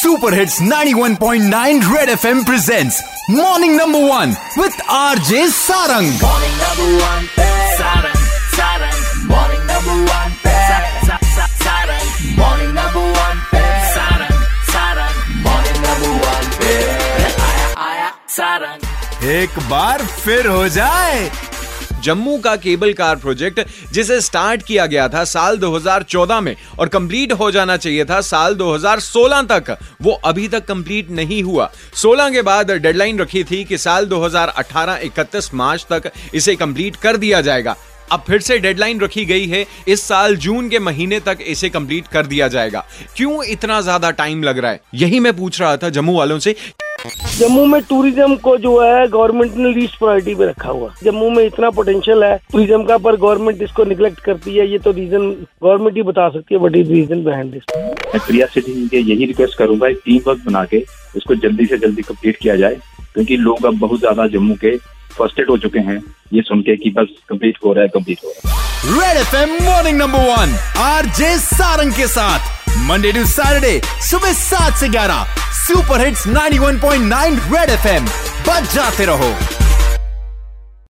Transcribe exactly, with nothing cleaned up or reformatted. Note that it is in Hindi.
Superhits ninety-one point nine Red F M presents Morning Number One with R J Sarang. Morning Number One, Sarang, Sarang. Morning Number One, Sarang. Morning Number One, Sarang, Sarang. Morning Number One, आया आया सारंग. एक बार फिर हो जाए. जम्मू का केबल कार प्रोजेक्ट जिसे स्टार्ट किया गया था साल दो हज़ार चौदह में और कंप्लीट हो जाना चाहिए था साल दो हज़ार सोलह तक, वो अभी तक कंप्लीट नहीं हुआ. सोलह के बाद डेडलाइन रखी थी कि साल दो हज़ार अठारह इकतीस मार्च तक इसे कंप्लीट कर दिया जाएगा. अब फिर से डेडलाइन रखी गई है, इस साल जून के महीने तक इसे कंप्लीट कर दिया जाएगा. क्यों इतना ज्यादा टाइम लग रहा है, यही मैं पूछ रहा था जम्मू वालों से. जम्मू में टूरिज्म को जो है गवर्नमेंट ने लीस्ट प्रायोरिटी पे रखा हुआ. जम्मू में इतना पोटेंशियल है टूरिज्म का, पर गवर्नमेंट इसको निग्लेक्ट करती है. ये तो रीजन गवर्नमेंट ही बता सकती है, but is reason behind this. मैं प्रिया सिटी के यही रिक्वेस्ट करूंगा, एक टीम वर्क बना के इसको जल्दी से जल्दी कंप्लीट किया जाए, क्योंकि लोग अब बहुत ज्यादा जम्मू के फर्स्ट एड हो चुके हैं ये सुन के कि बस कंप्लीट हो रहा है कंप्लीट हो रहा है. Red FM morning number one RJ Sarang के साथ मंडे टू सैटरडे सुबह सात से ग्यारह super hits ninety one point nine red FM. बच जाते रहो.